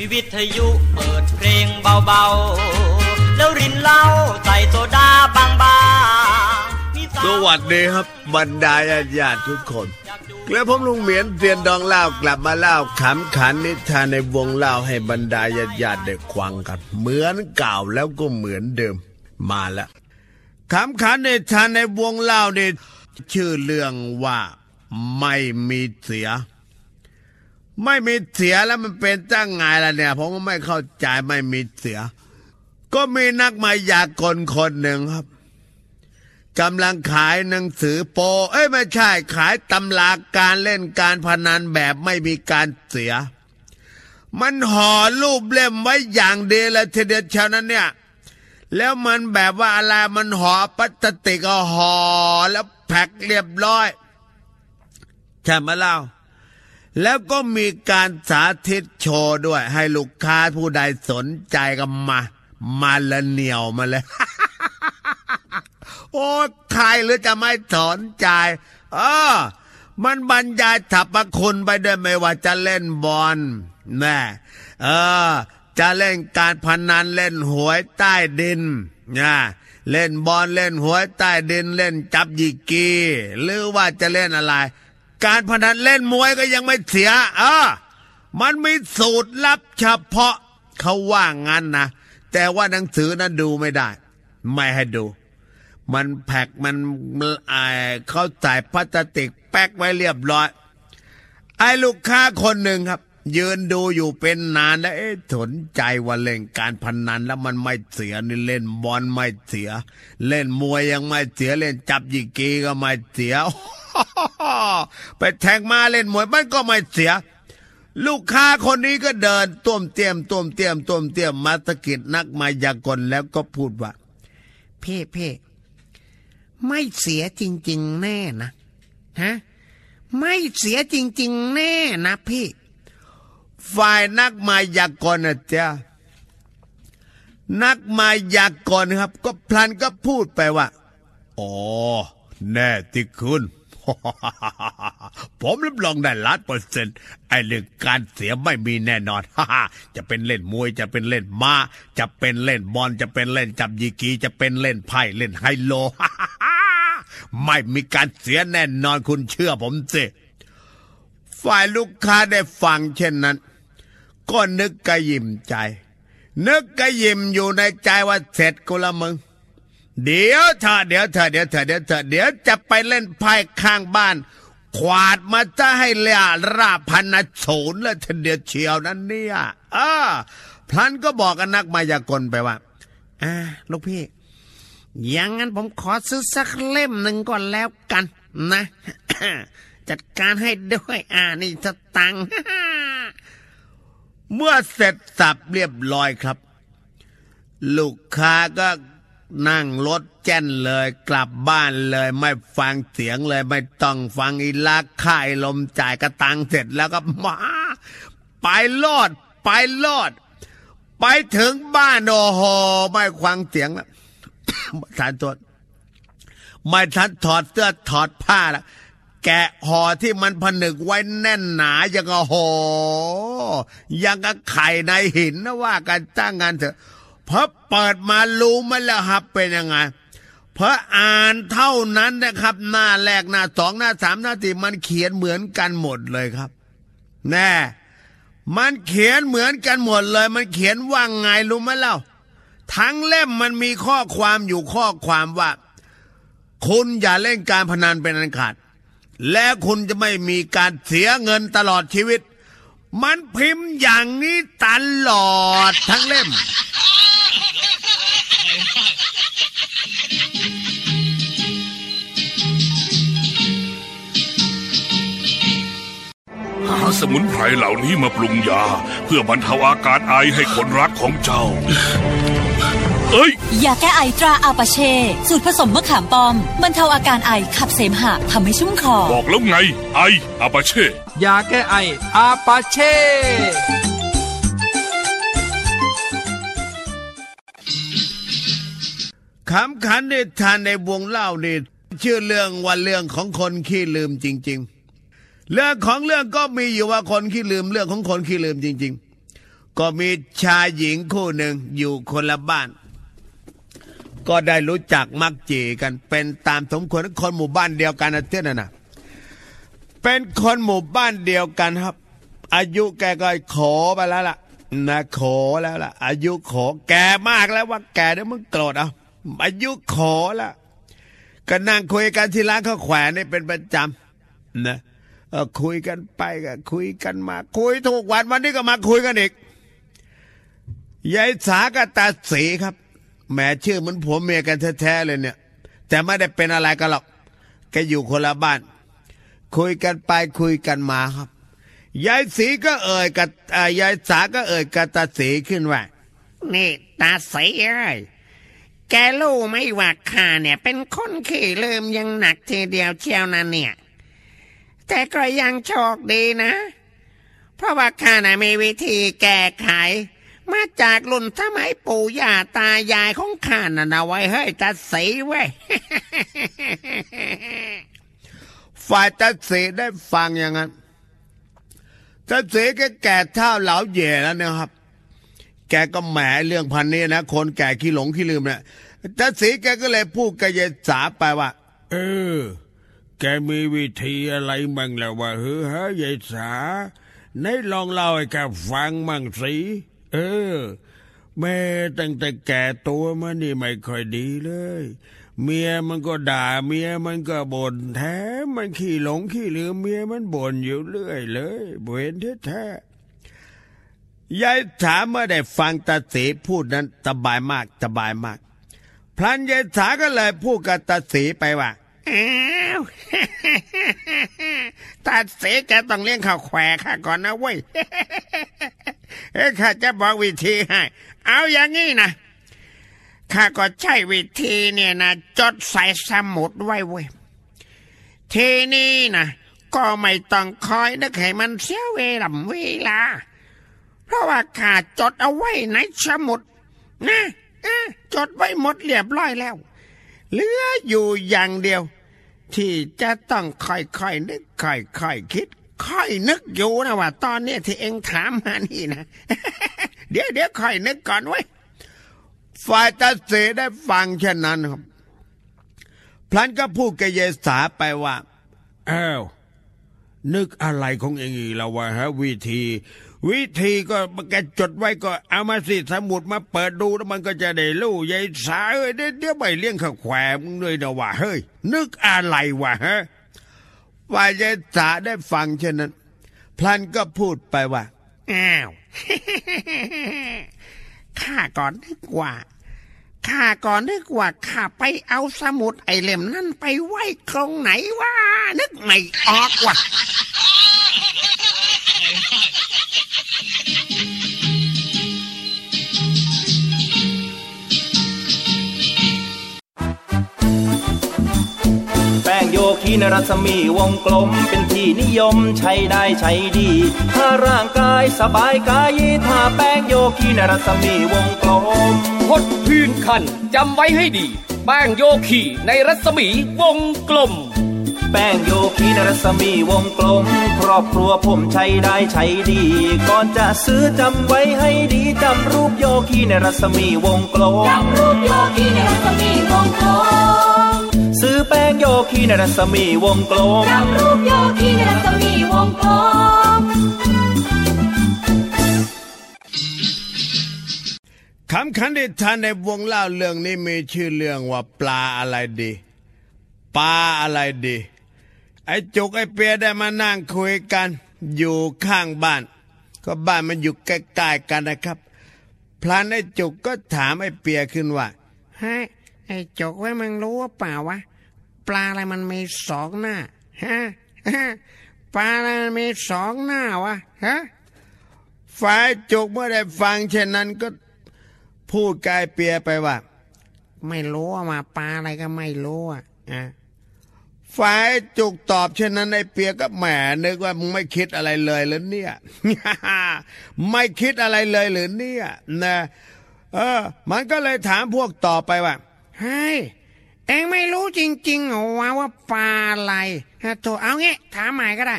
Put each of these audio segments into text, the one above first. มีวิทยุเปิดเพลงเบาๆแล้วรินเหล้าใส่โซดาบางๆสวัสดีครับบรรดาญาติทุกคนกระผมลุงเหมียนเตียนดองเล่ากลับมาเล่าขำขันนิทานในวงเล่าให้บรรดาญาติได้ฟังกันเหมือนเก่าแล้วก็เหมือนเดิมมาละขำขันนิทานในวงเล่าเนี่ยชื่อเรื่องว่าไม่มีเสียไม่มีเสียแล้วมันเป็นตั้งไงล่ะเนี่ยผมก็ไม่เข้าใจไม่มีเสียก็มีนักมายากลคนหนึ่งครับกำลังขายหนังสือโปเอ้ยไม่ใช่ขายตำราการเล่นการพนันแบบไม่มีการเสียมันห่อรูปเล่มไว้อย่างดีเลยทีเดียวเช่นนั้นเนี่ยแล้วมันแบบว่าอะไรมันห่อพลาสติกเอาห่อแล้วแพ็คเรียบร้อยใช่ไหมเล่าแล้วก็มีการสาธิตโชว์ด้วยให้ลูกค้าผู้ใดสนใจก็มาละเหนียวมาเลย โอ้ใครหรือจะไม่สนใจมันบรรยายสรรพคุณไปด้วยไม่ว่าจะเล่นบอลแน่จะเล่นการพนันเล่นหวยใต้ดินนะเล่นบอลเล่นหวยใต้ดินเล่นจับยิกีหรือว่าจะเล่นอะไรการพนันเล่นมวยก็ยังไม่เสียมันมีสูตรลับเฉพาะเขาว่างั้นนะแต่ว่าหนังสือนั้นดูไม่ได้ไม่ให้ดูมันแพ็คมันเข้าใส่พลาสติกแพ็คไว้เรียบร้อยไอ้ลูกค้าคนหนึ่งครับยืนดูอยู่เป็นนานแล้วสนใจว่าเล่นการพนันแล้วมันไม่เสียนี่เล่นบอลไม่เสียเล่นมวยยังไม่เสียเล่นจับยิกีก็ไม่เสียไปแทงมาเล่นมวยมันก็ไม่เสียลูกค้าคนนี้ก็เดินต้มเตี้ยมมาตะกิดนักมายากลแล้วก็พูดว่าเพ่ไม่เสียจริงๆแน่นะฮะไม่เสียจริงๆแน่นะพี่ฝ่ายนักมายากลนะจ๊ะนักมายากลครับก็พลันก็พูดไปว่าอ๋อแน่ที่คุณผมรับรองได้100%ไอ้เรื่องการเสียไม่มีแน่นอนจะเป็นเล่นมวยจะเป็นเล่นม้าจะเป็นเล่นบอลจะเป็นเล่นจับยีกีจะเป็นเล่นไพ่เล่นไฮโลไม่มีการเสียแน่นอนคุณเชื่อผมสิฝ่ายลูกค้าได้ฟังเช่นนั้นก็นึกกระยิมใจนึกกระยิมอยู่ในใจว่าเสร็จกูละมึงเดี๋ยวจะไปเล่นไพ่ข้างบ้านขวาดมาจะให้เล่าราพันศูนย์แล้วเธอเดียวเชียวนั่นเนี่ยพลันก็บอกกับนักมายากลไปว่าลูกพี่อย่างงั้นผมขอซื้อสักเล่มหนึ่งก่อนแล้วกันนะ จัดการให้ด้วยนี่สตังค์ เมื่อเสร็จสับเรียบร้อยครับลูกค้าก็นั่งรถแจ้นเลยกลับบ้านเลยไม่ฟังเสียงเลยไม่ต้องฟังอีลักข่ายลมจ่ายกระตังเสร็จแล้วก็มาไปรอดไปถึงบ้านโอ้โหไม่ฟังเสียงแล้ว ไม่ทันถอดเสื้อถอดผ้าละแกะห่อที่มันผนึกไว้แน่นหนายังโอ้โหยังกับไข่ในหินนะว่ากันตั้งงานเถอะเพราะเปิดมารู้มันแล้วครับเป็นยังไงเพราะอ่านเท่านั้นนะครับหน้าแรกหน้าสองหน้าสามหน้าสี่มันเขียนเหมือนกันหมดเลยครับแน่มันเขียนเหมือนกันหมดเลยมันเขียนว่าไงรู้ไหมเล่าทั้งเล่มมันมีข้อความอยู่ข้อความว่าคุณอย่าเล่นการพนันเป็นอันขาดและคุณจะไม่มีการเสียเงินตลอดชีวิตมันพิมพ์อย่างนี้ตลอดทั้งเล่มหาสมุนไพรเหล่านี้มาปรุงยาเพื่อบรรเทาอาการไอให้คนรักของเจ้ายาแก้ไอตราอาปาเช่สูตรผสมมะขามป้อมบรรเทาอาการไอขับเสมหะทำให้ชุ่มคอบอกแล้วไงไออาปาเช่ยาแก้ไออาปาเช่ขำขันนิทานในวงเล่านี่ชื่อเรื่องว่าเรื่องของคนขี้ลืมจริงๆเรื่องของเรื่องก็มีอยู่ว่าคนขี้ลืมเรื่องของคนขี้ลืมจริง ก็มีชายหญิงคู่หนึ่งอยู่คนละบ้านก็ได้รู้จักมักจีกันเป็นตามสมควรคนหมู่บ้านเดียวกันนะเท่านั้นนะเป็นคนหมู่บ้านเดียวกันครับอายุแกก็ขอไปแล้วล่ะนะขอแล้วล่ะอายุขอแกมากแล้วว่าแกเดี๋ยวมึงโกรธเอาอายุขอละก็นั่งคุยกันที่ร้านข้าวแขวนนี่เป็นประจำนะคุยกันไปก็คุยกันมาคุยทุกวันวันนี้ก็มาคุยกันอีกยายสากับตาสีครับแหมชื่อเหมือนผัวเมียกันแท้ๆเลยเนี่ยแต่ไม่ได้เป็นอะไรกันหรอกแกอยู่คนละบ้านคุยกันไปคุยกันมาครับยายสีก็เอ่ยกับยายสาก็เอ่ยกับตาสีขึ้นว่านี่ตาสีเอ้ยแกรู้ไหมว่าข้าเนี่ยเป็นคนขี้ลืมยังหนักทีเดียวเชียวนะเนี่ยแต่ก็ยังโชคดีนะเพราะว่าข้าน่ะมีวิธีแก้ไขมาจากรุ่นสมัยปู่ย่าตายายของข้าน่ะนะไว้เฮ้ยตาสีเว้ย ฝ่ายตาสีได้ฟังอย่างนั้นตาสีก็แก่เท่าเหลาแย่แล้วนะครับแกก็แหมเรื่องพันนี้นะคนแก่ขี้หลงขี้ลืมเนี่ยตาสีแกก็เลยพูดกับยายสาไปว่าแกมีวิธีอะไรมั่งแล้ววะเฮ้ยยายสาไหนลองเล่าให้แกฟังมั่งสิแม่ตั้งแต่แก่ตัวมานี่ไม่ค่อยดีเลยเมียมันก็ด่าเมียมันก็บ่นแท้มันขี้หลงขี้ลืมเมียมันบ่นอยู่เรื่อยเลยเว้นแท้ๆยายสาเมื่อได้ฟังตาสีพูดนั้นสบายมากสบายมากพลันยายสาก็เลยพูดกับตาสีไปว่าตาสีแกต้องเลี้ยงข้าวแขวะข้าก่อนนะเว้ยข้าจะบอกวิธีให้เอาอย่างนี้นะข้าก็ใช้วิธีเนี่ยนะจดใส่สมุดไว้เว้ยทีนี้นะก็ไม่ต้องคอยนึกให้มันเสียเวลาเพราะว่าข้าจดเอาไว้ในสมุดนะจดไว้หมดเรียบร้อยแล้วเหลืออยู่อย่างเดียวที่จะต้องค่อยๆนึกค่อยๆคิดค่อยนึกอยู่นะว่าตอนนี้ที่เองถามมานี่นะเดี๋ยวค่อยนึกก่อนไว้ฝ่ายตาเสได้ฟังเช่นนั้นครับพลันก็พูดกับยายสาไปว่าอ้าวนึกอะไรของเองอีกแล้ววะฮะวิธีก็แกจดไว้ก็เอามาสิสมุดมาเปิดดูแล้วมันก็จะได้รู้ยายสาเดี๋ยวไปเลี้ยงข้าวแขวะมึงเลยนะวะเฮ้ยนึกอะไรวะฮะฝ่ายยายสาได้ฟังเช่นนั้นพลันก็พูดไปว่าอ้าว ข้าก่อนนึกว่าข้าไปเอาสมุดไอเล่มนั่นไปไว้ตรงไหนวะนึกไม่ออกวะแป้งโยคีในรัศมีวงกลมเป็นที่นิยมใช้ได้ใช้ดีถ้าร่างกายสบายกายถ้าแป้งโยคีในรัศมีวงกลมพดพื้นคันจำไว้ให้ดีแป้งโยคีในรัศมีวงกลมแป้งโยคีในรัศมีวงกลมครอบครัวผมใช้ได้ใช้ดีก่อนจะซื้อจำไว้ให้ดีจำรูปโยคีในรัศมีวงกลมจำรูปโยคีในรัศมีวงกลมซื้อแป้งโยคีในรัศมีวงกลมจำรูปโยคีในรัศมีวงกลมคำขันติทานในวงเล่าเรื่องนี้มีชื่อเรื่องว่าปลาอะไรดีปลาอะไรดีไอ้จุกไอ้เปียได้มานั่งคุยกันอยู่ข้างบ้านก็บ้านมันอยู่ใกล้ๆกันนะครับพลันไอ้จุกก็ถามไอ้เปียขึ้นว่าฮะไอ้จุกว่ามึงรู้ว่าเปล่าวะปลาอะไรมันมีสองหน้าฮะปลาอะไรมันมีสองหน้าวะฮะฝ่ายจุกเมื่อได้ฟังเช่นนั้นก็พูดกายเปียไปว่าไม่รู้ว่าปลาอะไรก็ไม่รู้อ่ะฝ่ายจุกตอบเช่นนั้นไอ้เปียก็แหมนึกว่ามึงไม่คิดอะไรเลยหรือเนี่ย ไม่คิดอะไรเลยหรือเนี่ยนะมันก็เลยถามพวกต่อไปว่าเฮ้ยเองไม่รู้จริงๆเหรอว่าปลาอะไรฮะตัวเอางี้ถามใหม่ก็ได้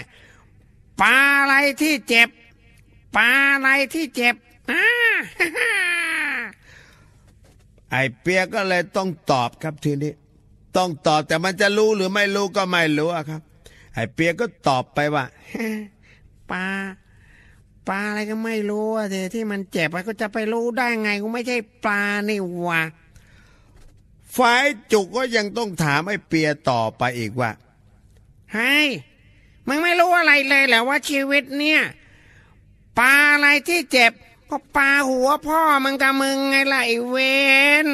ปลาอะไรที่เจ็บ ไอ้เปียก็เลยต้องตอบครับทีนี้ต้องตอบแต่มันจะรู้หรือไม่รู้ก็ไม่รู้อะครับไอ้เปียก็ตอบไปว่าปลาอะไรก็ไม่รู้อะเธอที่มันเจ็บไปก็จะไปรู้ได้ไงกูไม่ใช่ปลานี่วะฝ่ายจุกก็ยังต้องถามไอ้เปียต่อไปอีกว่าเฮ้ยมึงไม่รู้อะไรเลยแหละว่าชีวิตเนี่ยปลาอะไรที่เจ็บก็ปลาหัวพ่อมึงกับมึงไงล่ะไอ้เวน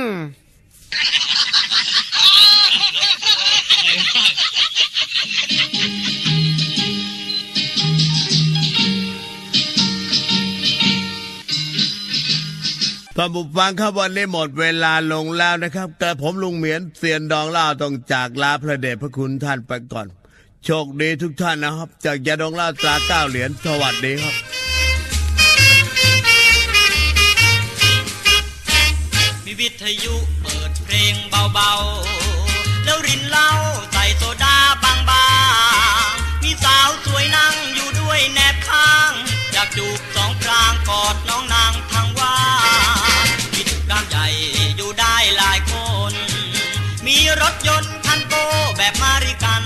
ท่านผู้ฟังครับวันนี้หมดเวลาลงแล้วนะครับแต่ผมลุงเหมียนเซียนดองเล่าต้องจากลาพระเดชพระคุณท่านไปก่อนโชคดีทุกท่านนะครับจากยาดองเล่าตราเก้าเหรียญสวัสดีครับมีวิทยุเปิดเพลงเบาๆแล้วรินเหล้าใส่โซดาบางๆมีสาวสวยนั่งอยู่ด้วยแนบข้างอยากจูบสองพรางกอดน้องนางทางว่ากิจกรรมใหญ่อยู่ได้หลายคนมีรถยนต์คันโตแบบมาริกัน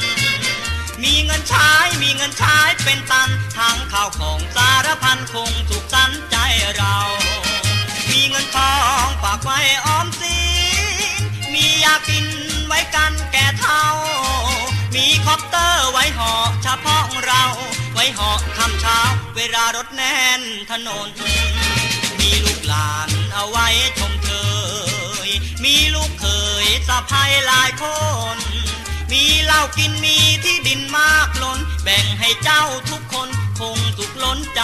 มีเงินใช้เป็นตันทางข้าวของสารพันคงถูกสันใจเรามีเงินทองฝากไว้ออมสินมียากินไว้กันแก่เฒ่ามีคอปเตอร์ไว้เหาะเฉพาะเราไว้เหาะคำเช้าเวลารถแน่นถนนมีลูกหลานเอาไว้ชมเชยมีลูกเคยสะพายหลายคนมีเหล้ากินมีที่ดินมากล้นแบ่งให้เจ้าทุกคนคงสุขล้นใจ